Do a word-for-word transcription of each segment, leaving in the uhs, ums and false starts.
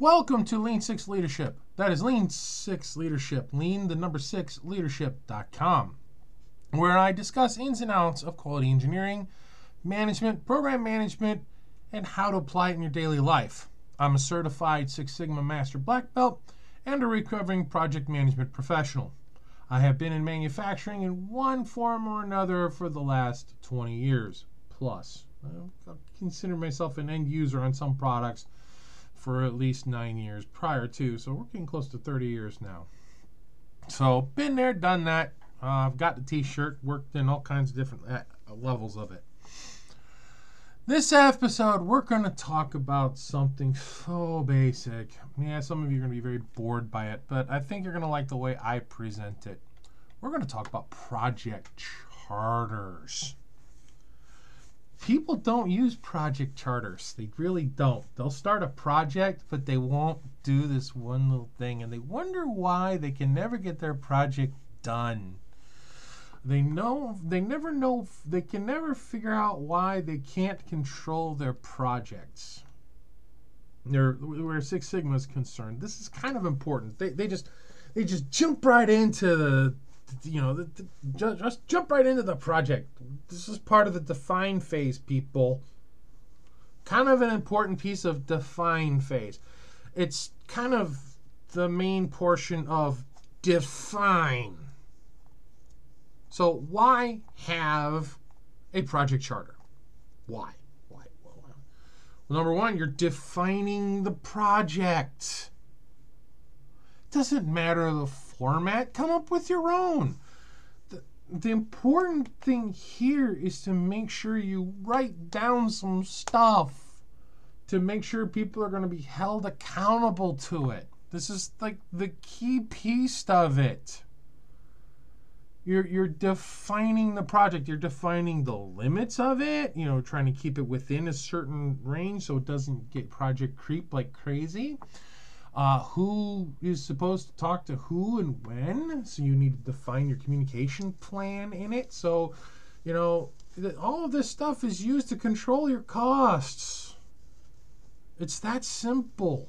Welcome to Lean Six Leadership. That is Lean Six Leadership, lean the number six leadership dot com, where I discuss ins and outs of quality engineering, management, program management, and how to apply it in your daily life. I'm a certified Six Sigma Master Black Belt and a recovering project management professional. I have been in manufacturing in one form or another for the last twenty years plus. I consider myself an end user on some products for at least nine years prior to, so we're getting close to thirty years now. So been there, done that. Uh, I've got the t-shirt, worked in all kinds of different levels of it. This episode, we're going to talk about something so basic. Yeah, some of you are going to be very bored by it, but I think you're going to like the way I present it. We're going to talk about project charters. People don't use project charters. They really don't. They'll start a project, but they won't do this one little thing, and they wonder why they can never get their project done. They know they never know they can never figure out why they can't control their projects. They're, where Six Sigma is concerned, this is kind of important. They they just they just jump right into the you know the, the, just jump right into the project. This is part of the define phase, people. Kind of an important piece of define phase. It's kind of the main portion of define. So why have a project charter? Why? Why? Well, number one, you're defining the project. Doesn't matter the format. Come up with your own. The, the important thing here is to make sure you write down some stuff to make sure people are going to be held accountable to it. This is like the key piece of it. You're, you're defining the project. You're defining the limits of it, you know, trying to keep it within a certain range so it doesn't get project creep like crazy. Uh, who is supposed to talk to who and when? So you need to define your communication plan in it. So, you know, all of this stuff is used to control your costs. It's that simple.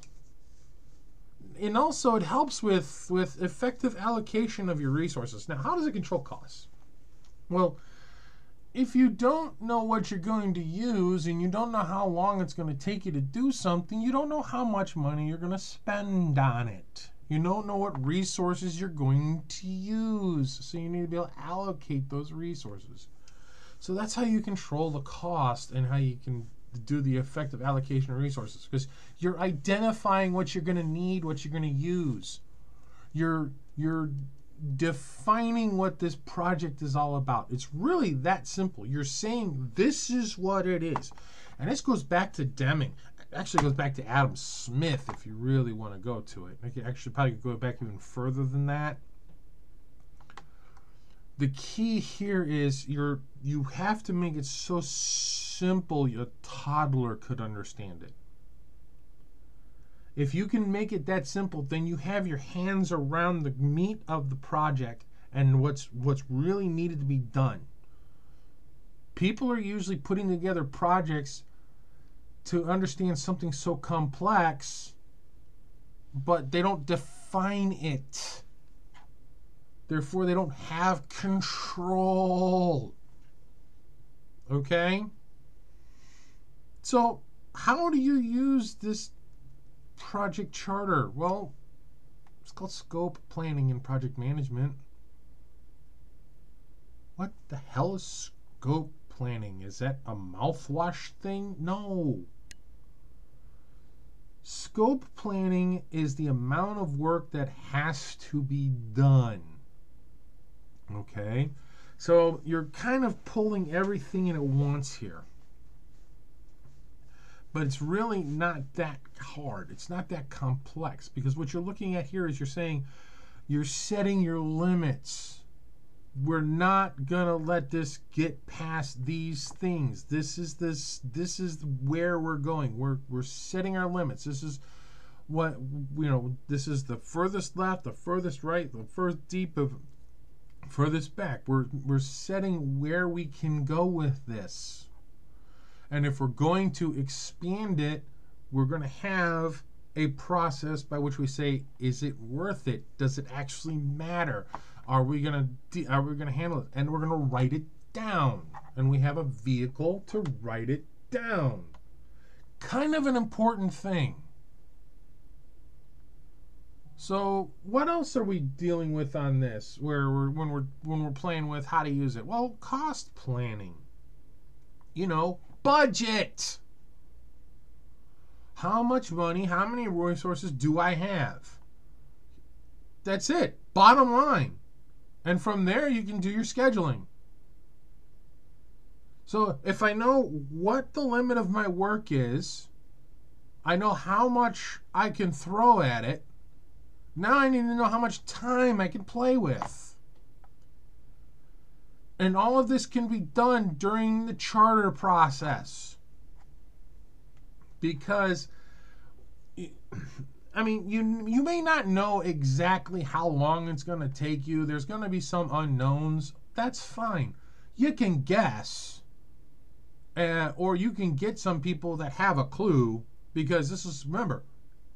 And also it helps with, with effective allocation of your resources. Now, how does it control costs? Well, if you don't know what you're going to use and you don't know how long it's going to take you to do something, you don't know how much money you're going to spend on it. You don't know what resources you're going to use. So you need to be able to allocate those resources. So that's how you control the cost and how you can do the effective allocation of resources, because you're identifying what you're going to need, what you're going to use. You're, you're defining what this project is all about. It's really that simple. You're saying this is what it is. And this goes back to Deming. It actually goes back to Adam Smith if you really want to go to it. I could actually probably go back even further than that. The key here is you're, you have to make it so simple your toddler could understand it. If you can make it that simple, then you have your hands around the meat of the project and what's what's really needed to be done. People are usually putting together projects to understand something so complex, but they don't define it. Therefore, they don't have control. Okay? So, how do you use this project charter? Well, it's called scope planning and project management. What the hell is scope planning? Is that a mouthwash thing? No. Scope planning is the amount of work that has to be done. Okay, so you're kind of pulling everything in at once here, but it's really not that hard. It's not that complex, because what you're looking at here is you're saying you're setting your limits. We're not gonna let this get past these things. This is this. This is where we're going. We're we're setting our limits. This is what you know. This is the furthest left, the furthest right, the furthest deep of. Furthest back, we're, we're setting where we can go with this. And if we're going to expand it, we're going to have a process by which we say, is it worth it? Does it actually matter? Are we gonna de are we gonna handle it? And we're gonna write it down. And we have a vehicle to write it down. Kind of an important thing. So what else are we dealing with on this? Where we're when we're when we're playing with how to use it? Well, cost planning. You know, budget. How much money, how many resources do I have? That's it. Bottom line. And from there you can do your scheduling. So if I know what the limit of my work is, I know how much I can throw at it. Now I need to know how much time I can play with. And all of this can be done during the charter process. Because, I mean, you, you may not know exactly how long it's going to take you. There's going to be some unknowns. That's fine. You can guess. Uh, or you can get some people that have a clue. Because this is, remember,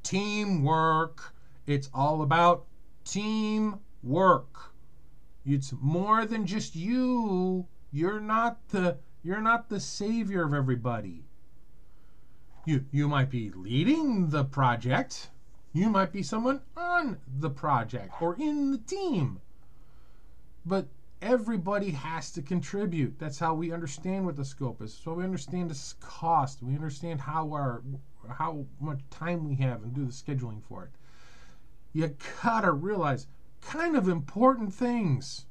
teamwork. It's all about teamwork. It's more than just you. You're not the you're not the savior of everybody. You you might be leading the project. You might be someone on the project or in the team. But everybody has to contribute. That's how we understand what the scope is. So we understand the cost. We understand how our how much time we have and do the scheduling for it. You gotta realize kind of important things.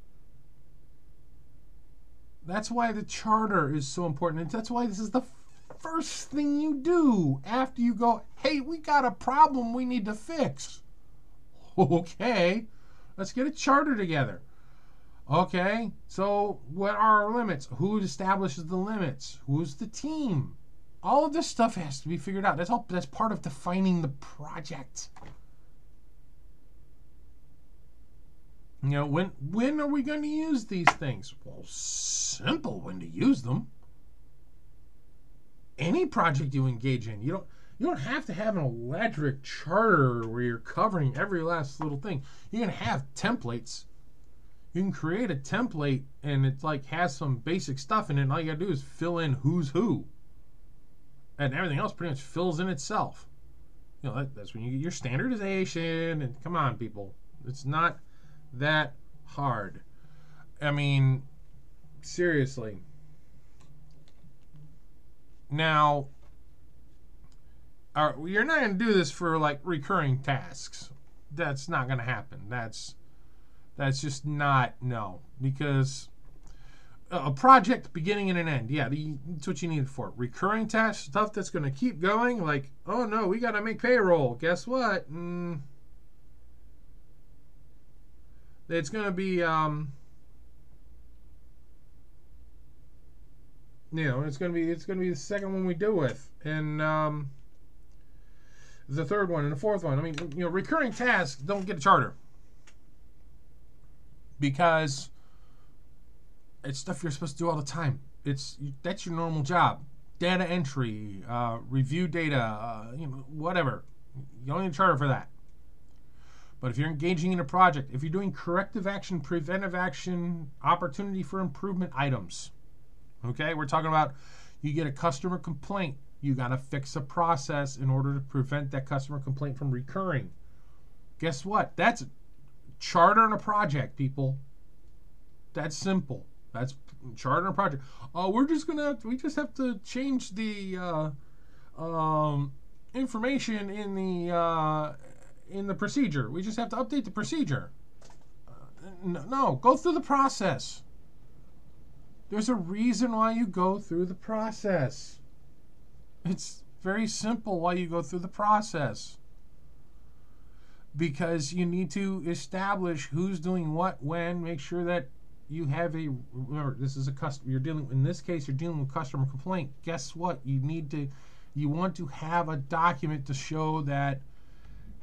That's why the charter is so important. And that's why this is the first thing you do after you go, hey, we got a problem we need to fix. Okay, let's get a charter together. Okay, so what are our limits? Who establishes the limits? Who's the team? All of this stuff has to be figured out. That's all, that's part of defining the project. You know, when when are we going to use these things? Well, simple when to use them. Any project you engage in, you don't you don't have to have an electric charter where you're covering every last little thing. You can have templates. You can create a template and it's like has some basic stuff in it, and all you gotta do is fill in who's who. And everything else pretty much fills in itself. You know, that, that's when you get your standardization, and come on, people. It's not that hard. I mean, seriously. Now, are, you're not going to do this for like recurring tasks. That's not going to happen. That's that's just not no because a project beginning and an end. Yeah, the, that's what you need it for. Recurring tasks, stuff that's going to keep going. Like, oh no, we got to make payroll. Guess what? Mm, It's going to be, um, you know, it's going to be, it's going to be the second one we deal with, and um, the third one, and the fourth one. I mean, you know, recurring tasks don't get a charter because it's stuff you're supposed to do all the time. It's that's your normal job. Data entry, uh, review data, uh, you know, whatever. You don't need a charter for that. But if you're engaging in a project, if you're doing corrective action, preventive action, opportunity for improvement items, okay, we're talking about you get a customer complaint, you got to fix a process in order to prevent that customer complaint from recurring. Guess what? That's a charter and a project, people. That's simple. That's charter and a project. Oh, uh, we're just gonna have to, we just have to change the uh, um, information in the. Uh, in the procedure. We just have to update the procedure. Uh, no, no, go through the process. There's a reason why you go through the process. It's very simple why you go through the process. Because you need to establish who's doing what, when, make sure that you have a, remember, this is a customer, you're dealing, in this case, you're dealing with customer complaint. Guess what? You need to, you want to have a document to show that,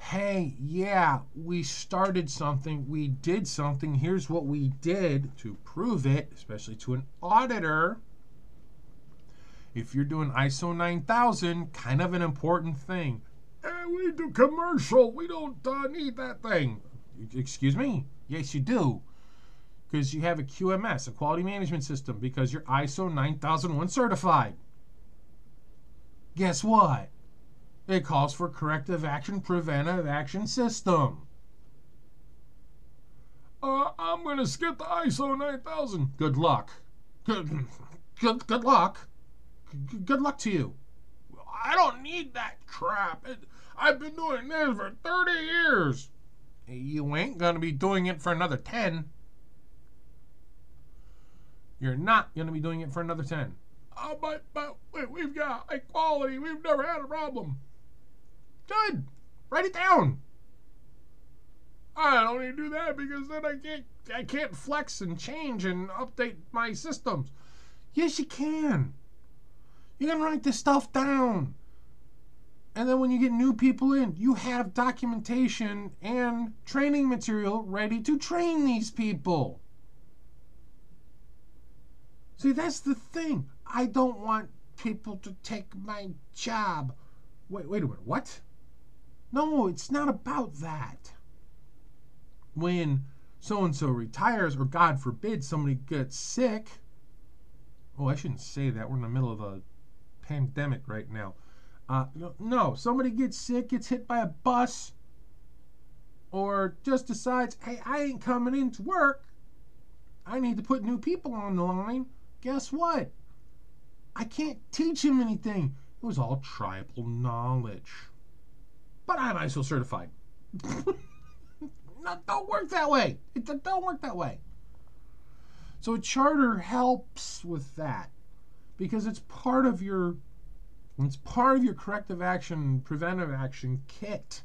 hey, yeah, we started something, we did something, here's what we did to prove it, especially to an auditor. If you're doing I S O nine thousand, kind of an important thing. Eh, we do commercial. We don't uh, need that thing. Excuse me? Yes, you do. Because you have a Q M S, a quality management system, because you're I S O nine thousand one certified. Guess what? It calls for corrective action, preventive action system. Uh, I'm going to skip the I S O nine thousand. Good luck. Good, good, good luck. Good, good luck to you. I don't need that crap. It, I've been doing this for thirty years. You ain't going to be doing it for another ten. You're not going to be doing it for another ten. Oh, but, but we've got equality. We've never had a problem. Good. Write it down. I don't need to do that because then I can't, I can't flex and change and update my systems. Yes, you can. You can write this stuff down. And then when you get new people in, you have documentation and training material ready to train these people. See, that's the thing. I don't want people to take my job. Wait, wait a minute, what? No, it's not about that. When so-and-so retires, or God forbid somebody gets sick. Oh, I shouldn't say that. We're in the middle of a pandemic right now. Uh, no, somebody gets sick, gets hit by a bus, or just decides, hey, I ain't coming into work. I need to put new people on the line. Guess what? I can't teach him anything. It was all tribal knowledge. But I'm I S O certified. No, don't work that way. It don't work that way. So a charter helps with that because it's part of your it's part of your corrective action, preventive action kit.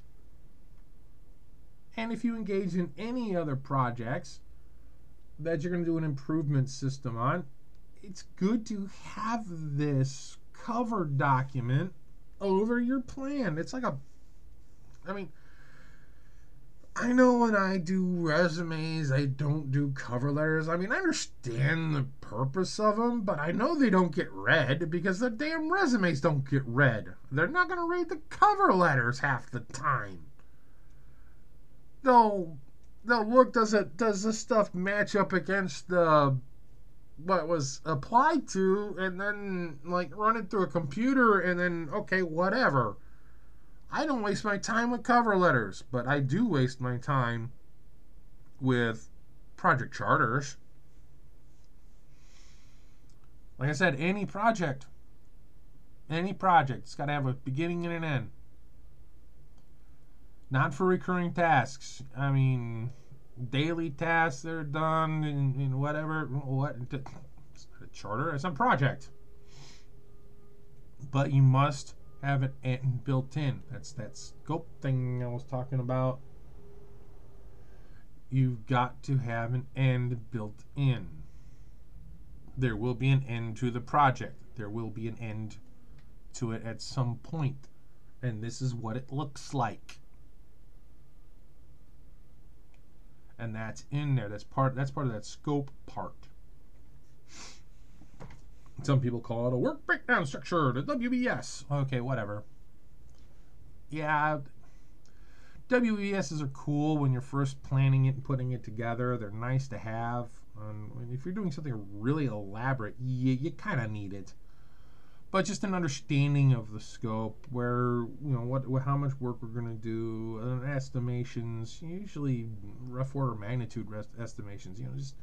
And if you engage in any other projects that you're going to do an improvement system on, it's good to have this cover document over your plan. It's like a, I mean, I know when I do resumes, I don't do cover letters. I mean, I understand the purpose of them, but I know they don't get read because the damn resumes don't get read. They're not going to read the cover letters half the time. They'll, they'll look, does it, does this stuff match up against the, what was applied to, and then like run it through a computer and then, okay, whatever. I don't waste my time with cover letters, but I do waste my time with project charters. Like I said, any project, any project, it's got to have a beginning and an end. Not for recurring tasks. I mean, daily tasks that are done and, and whatever. What, it's not a charter, it's a project. But you must have an end built in. That's that scope thing I was talking about. You've got to have an end built in. There will be an end to the project. There will be an end to it at some point. And this is what it looks like. And that's in there. That's part, that's part of that scope part. Some people call it a work breakdown structure, the W B S. Okay, whatever. Yeah, W B Ses are cool when you're first planning it and putting it together. They're nice to have. Um, if you're doing something really elaborate, you, you kind of need it. But just an understanding of the scope, where, you know, what, how much work we're going to do, and estimations, usually rough order magnitude rest estimations, you know, just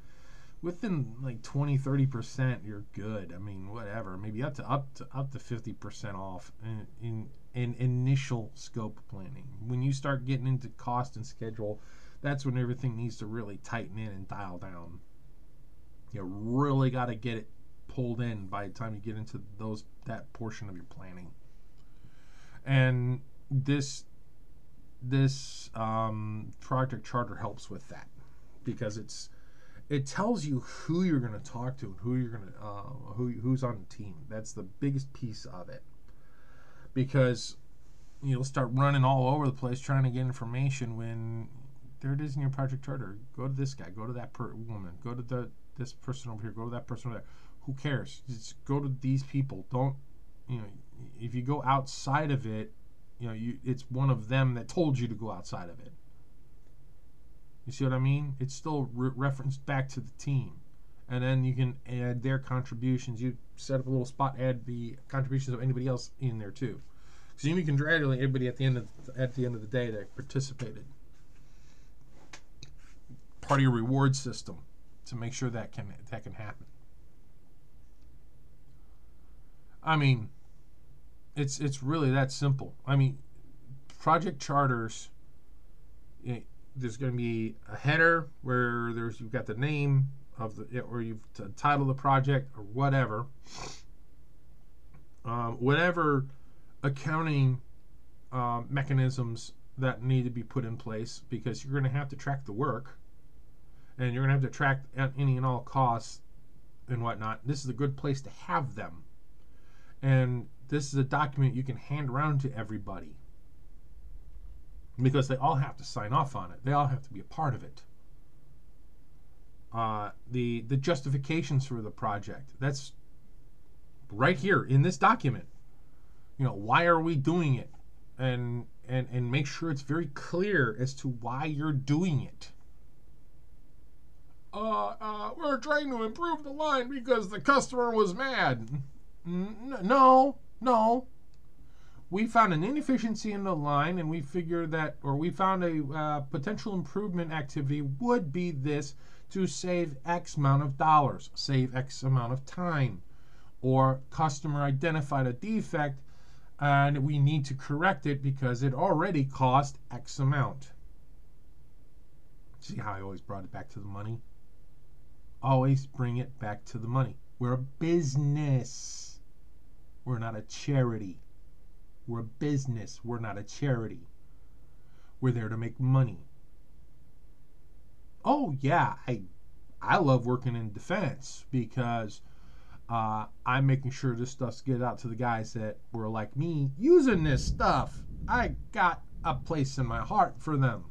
within like twenty, thirty percent, you're good. I mean, whatever, maybe up to up to up to fifty percent off in, in in initial scope planning. When you start getting into cost and schedule, that's when everything needs to really tighten in and dial down. You really got to get it pulled in by the time you get into those, that portion of your planning. And this this um, project charter helps with that because it's it tells you who you're going to talk to and who you're going to uh, who who's on the team. That's the biggest piece of it because you'll start running all over the place trying to get information when there it is in your project charter. Go to this guy. Go to that per woman. Go to the this person over here. Go to that person over there. Who cares? Just go to these people. Don't, you know, if you go outside of it, you know, you it's one of them that told you to go outside of it. You see what I mean? It's still re referenced back to the team. And then you can add their contributions. You set up a little spot, add the contributions of anybody else in there too. So you can congratulate everybody at the end of the, at the end of the day that participated. Part of your reward system to make sure that can that can happen. I mean, it's it's really that simple. I mean, project charters. It, there's going to be a header where there's you've got the name of the or you've titled the project or whatever. Um, whatever. Accounting uh, mechanisms that need to be put in place, because you're going to have to track the work, and you're going to have to track any and all costs and whatnot. This is a good place to have them, and this is a document you can hand around to everybody, because they all have to sign off on it. They all have to be a part of it. Uh, the the justifications for the project, that's right here in this document. You know, why are we doing it, and and and make sure it's very clear as to why you're doing it. Uh, uh, we're trying to improve the line because the customer was mad. No, no. We found an inefficiency in the line, and we figured that, or we found a uh, potential improvement activity would be this, to save X amount of dollars, save X amount of time, or customer identified a defect, and we need to correct it because it already cost X amount. See how I always brought it back to the money? Always bring it back to the money. We're a business. We're not a charity. We're a business. We're not a charity. We're there to make money. Oh yeah, I, I love working in defense because Uh, I'm making sure this stuff's get out to the guys that were like me using this stuff. I got a place in my heart for them.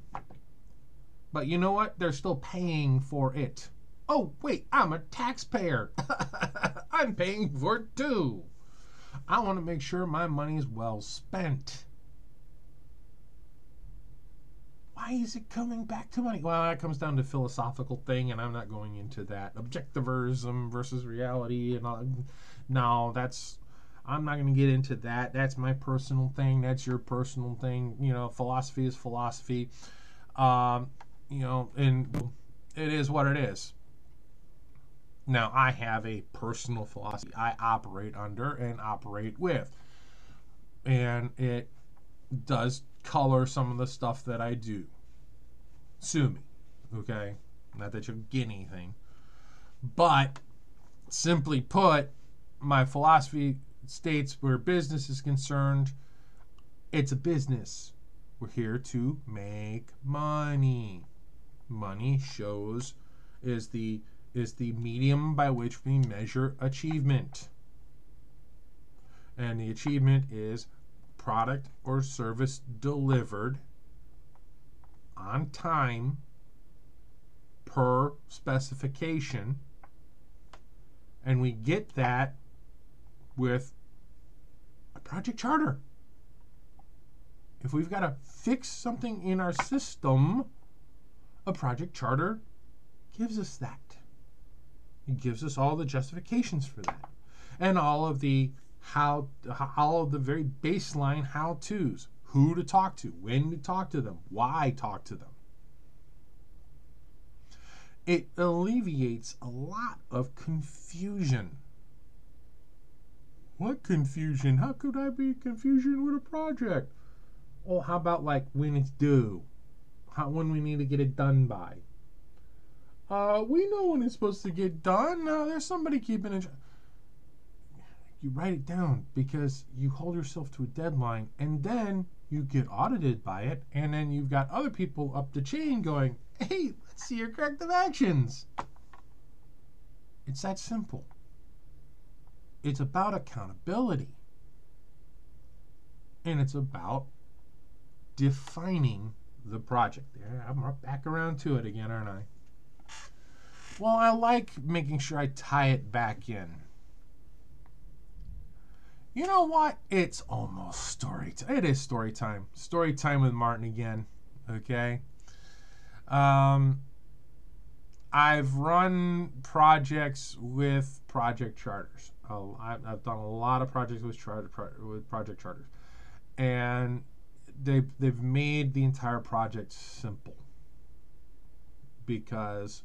But you know what? They're still paying for it. Oh, wait, I'm a taxpayer. I'm paying for it too. I want to make sure my money is well spent. Why is it coming back to money? Well, that comes down to philosophical thing, and I'm not going into that. Objectivism versus reality, and all. No, that's, I'm not going to get into that. That's my personal thing. That's your personal thing. You know, philosophy is philosophy. Um, you know, and it is what it is. Now, I have a personal philosophy I operate under and operate with, and it does color some of the stuff that I do. Sue me, okay? Not that you'll get anything, but simply put, my philosophy states, where business is concerned, it's a business. We're here to make money. Money shows is the is the medium by which we measure achievement, and the achievement is product or service delivered on time per specification, and we get that with a project charter. If we've got to fix something in our system, a project charter gives us that. It gives us all the justifications for that and all of the How, all of the very baseline how-tos, who to talk to, when to talk to them, why talk to them. It alleviates a lot of confusion. What confusion? How could I be confusion with a project? Well, how about like when it's due? How, when we need to get it done by? Uh, we know when it's supposed to get done. Uh, there's somebody keeping it. You write it down, because you hold yourself to a deadline, and then you get audited by it, and then you've got other people up the chain going, hey, let's see your corrective actions. It's that simple. It's about accountability, and it's about defining the project. There, I'm back around to it again, aren't I? Well, I like making sure I tie it back in. You know what? It's almost story time. It is story time. Story time with Martin again. Okay. Um, I've run projects with project charters. Oh, I've, I've done a lot of projects with charter pro, with project charters, and they've they've made the entire project simple. Because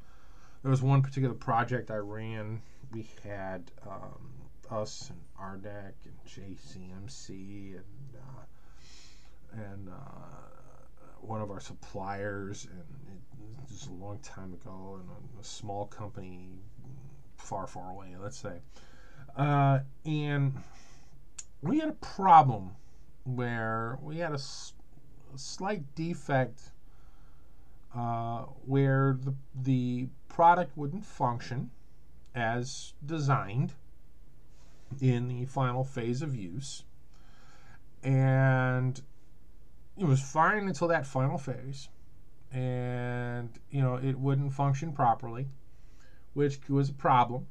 there was one particular project I ran. We had um, us and Ardac and J C M C and uh, and uh, one of our suppliers, and it was a long time ago, and a, a small company far, far away, let's say. Uh, and we had a problem where we had a, s a slight defect uh, where the, the product wouldn't function as designed in the final phase of use, and it was fine until that final phase, and you know, it wouldn't function properly, which was a problem.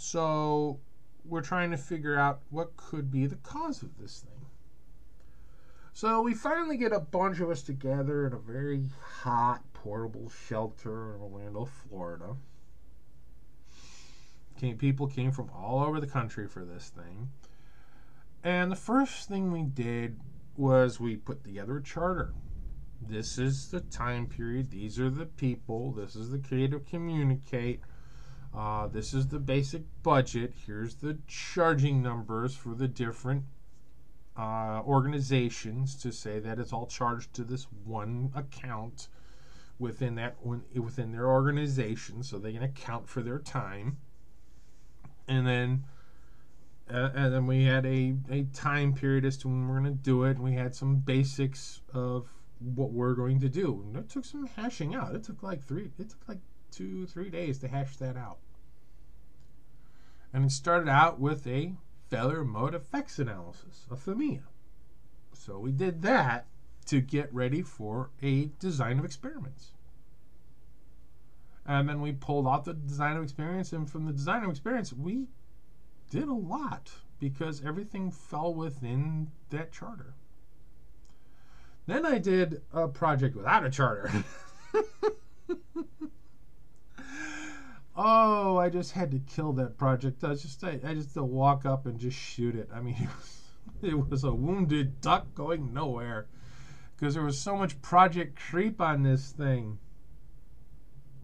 So we're trying to figure out what could be the cause of this thing. So we finally get a bunch of us together in a very hot portable shelter in Orlando, Florida. Came, people came from all over the country for this thing. And the first thing we did was we put together a charter. This is the time period. These are the people. This is the creative communicate. Uh, this is the basic budget. Here's the charging numbers for the different uh, organizations to say that it's all charged to this one account within that one, within their organization, so they can account for their time. And then, uh, and then we had a, a time period as to when we're going to do it. And we had some basics of what we're going to do. And it took some hashing out. It took like three. It took like two, three days to hash that out. And it started out with a failure mode effects analysis, a F M E A. So we did that to get ready for a design of experiments. And then we pulled out the design of experience, and from the design of experience, we did a lot because everything fell within that charter. Then I did a project without a charter. Oh, I just had to kill that project. I just, I, I just had to walk up and just shoot it. I mean, it was, it was a wounded duck going nowhere because there was so much project creep on this thing.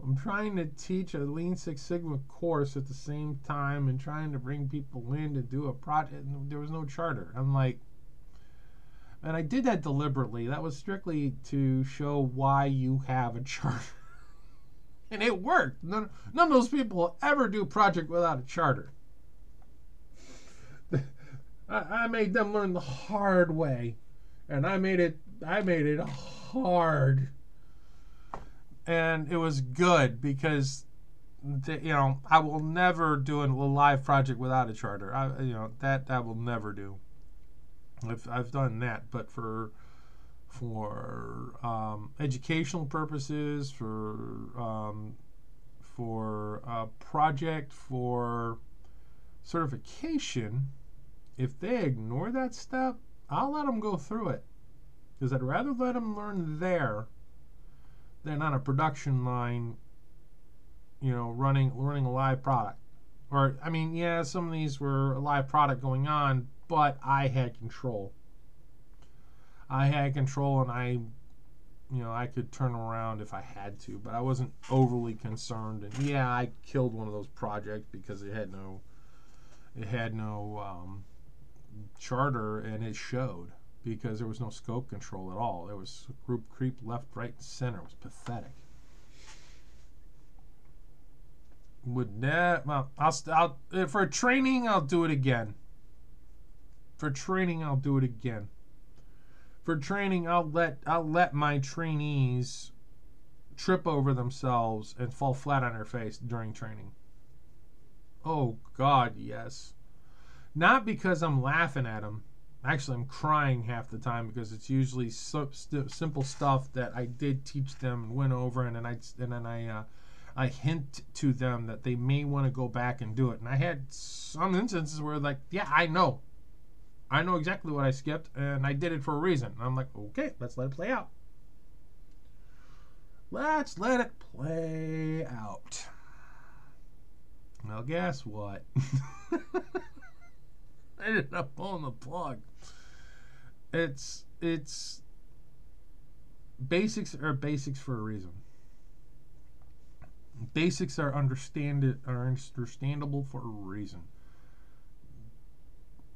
I'm trying to teach a Lean Six Sigma course at the same time and trying to bring people in to do a project, and there was no charter. I'm like, and I did that deliberately. That was strictly to show why you have a charter. And it worked. None, none of those people will ever do a project without a charter. I, I made them learn the hard way, and I made it, I made it hard. And it was good because, the, you know, I will never do a live project without a charter. I, you know, that I will never do. I've, I've done that, but for for um, educational purposes, for um, for a project, for certification, if they ignore that step, I'll let them go through it because I'd rather let them learn there than on a production line, you know, running running a live product. Or, I mean, yeah, some of these were a live product going on, but I had control. I had control, and I, you know, I could turn around if I had to, but I wasn't overly concerned. And yeah, I killed one of those projects because it had no, it had no um, charter, and it showed. Because there was no scope control at all. There was group creep left, right, and center. It was pathetic. Would that, well, I'll, I'll, for training, I'll do it again. For training, I'll do it again. For training, I'll let, I'll let my trainees trip over themselves and fall flat on their face during training. Oh, God, yes. Not because I'm laughing at them. Actually, I'm crying half the time because it's usually so st simple stuff that I did teach them and went over, and then I and then I uh, I hint to them that they may want to go back and do it. And I had some instances where, like, yeah, I know, I know exactly what I skipped, and I did it for a reason. And I'm like, okay, let's let it play out. Let's let it play out. Well, guess what? I ended up pulling the plug. It's it's basics are basics for a reason. Basics are understand are understandable for a reason.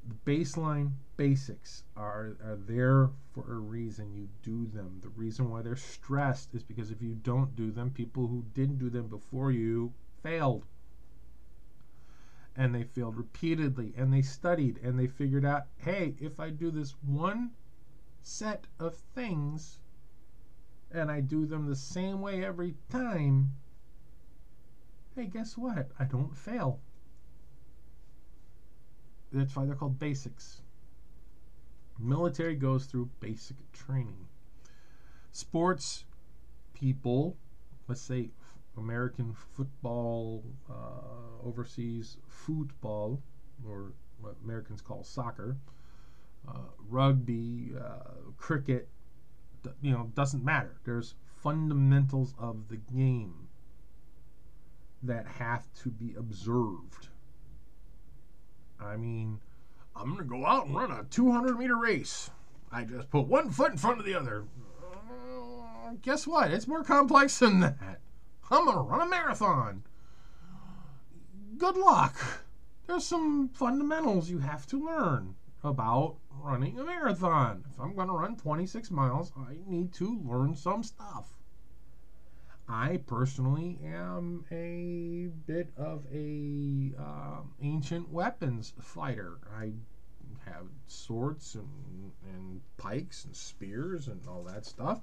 The baseline basics are, are there for a reason. You do them. The reason why they're stressed is because if you don't do them, people who didn't do them before you failed. And they failed repeatedly, and they studied, and they figured out, hey, if I do this one set of things and I do them the same way every time, hey, guess what? I don't fail. That's why they're called basics. Military goes through basic training. Sports people, let's say American football, uh, overseas football, or what Americans call soccer, uh, rugby, uh, cricket, you know, doesn't matter. There's fundamentals of the game that have to be observed. I mean, I'm going to go out and run a two hundred meter race. I just put one foot in front of the other. Uh, guess what? It's more complex than that. I'm going to run a marathon. Good luck. There's some fundamentals you have to learn about running a marathon. If I'm going to run twenty-six miles, I need to learn some stuff. I personally am a bit of a um, ancient weapons fighter. I have swords and, and pikes and spears and all that stuff.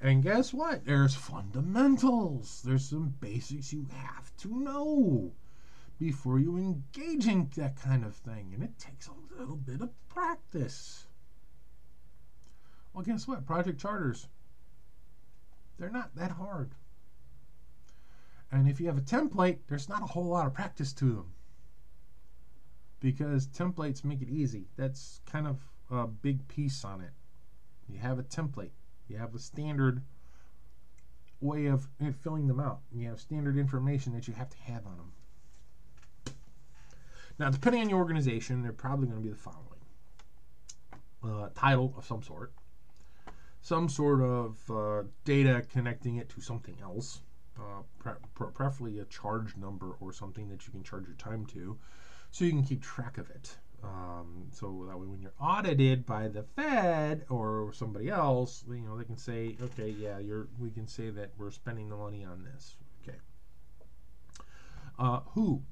And guess what? There's fundamentals. There's some basics you have to know before you engage in that kind of thing. And it takes a little bit of practice. Well, guess what? Project Charters, they're not that hard. And if you have a template, there's not a whole lot of practice to them, because templates make it easy. That's kind of a big piece on it. You have a template. You have a standard way of filling them out. You have standard information that you have to have on them. Now, depending on your organization, they're probably going to be the following. Uh, title of some sort. Some sort of uh, data connecting it to something else. Uh, pre pre preferably a charge number or something that you can charge your time to, so you can keep track of it. Um, so that way, when you're audited by the Fed or somebody else, you know, they can say, okay, yeah, you're. We can say that we're spending the money on this. Okay. Uh, who?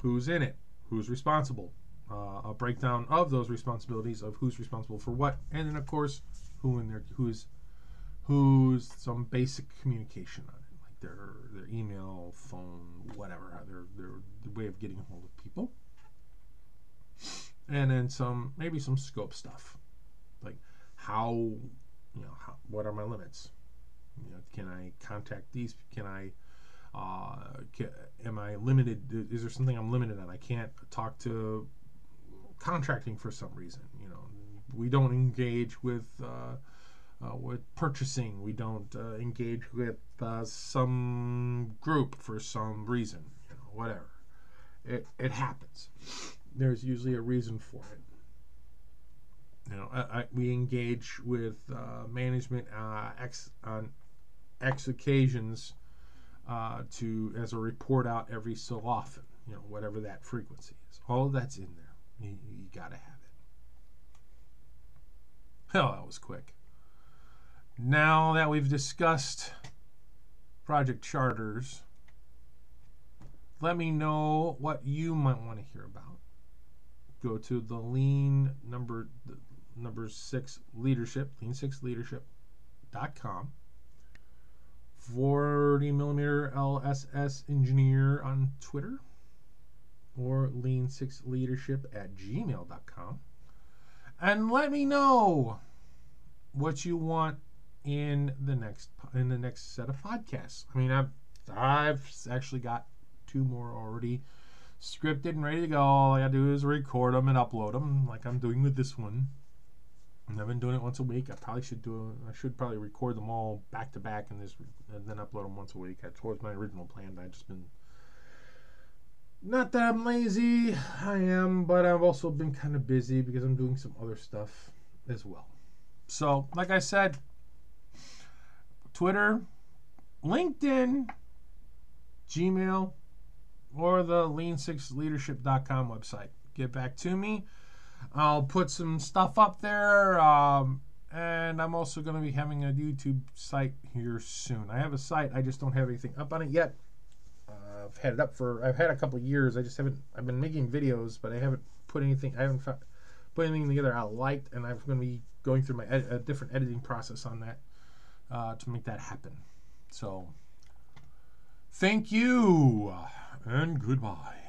Who's in it? Who's responsible? Uh, a breakdown of those responsibilities of who's responsible for what, and then of course, who in there? Who's? Who's some basic communication on it. Their, their email, phone, whatever, their, their, their way of getting a hold of people. And then some, maybe some scope stuff. Like how, you know, how, what are my limits? You know, can I contact these? Can I, uh, can, am I limited? Is there something I'm limited on? I can't talk to contracting for some reason. You know, we don't engage with, uh, Uh, with purchasing, we don't uh, engage with uh, some group for some reason, you know, whatever. It, it happens. There's usually a reason for it. You know, I, I, we engage with uh, management uh, X, on X occasions uh, to as a report out every so often, you know, whatever that frequency is. All of that's in there. You, you gotta have it. Hell, that was quick. Now that we've discussed Project Charters, let me know what you might want to hear about. Go to the Lean number the number six leadership, lean six leadership dot com. forty millimeter L S S engineer on Twitter, or lean six leadership at gmail dot com, and let me know what you want in the next in the next set of podcasts. I mean, I've I've actually got two more already scripted and ready to go. All I gotta do is record them and upload them, like I'm doing with this one. And I've been doing it once a week. I probably should do. I should probably record them all back to back, and this, and then upload them once a week. That was my original plan. But I've just been, not that I'm lazy, I am, but I've also been kind of busy because I'm doing some other stuff as well. So, like I said, Twitter, LinkedIn, Gmail, or the lean six leadership dot com website. Get back to me. I'll put some stuff up there, um, and I'm also going to be having a YouTube site here soon. I have a site, I just don't have anything up on it yet. Uh, I've had it up for, I've had a couple of years. I just haven't, I've been making videos, but I haven't put anything, I haven't found, put anything together I liked, and I'm going to be going through my ed, a different editing process on that uh, to make that happen. So, thank you, and goodbye.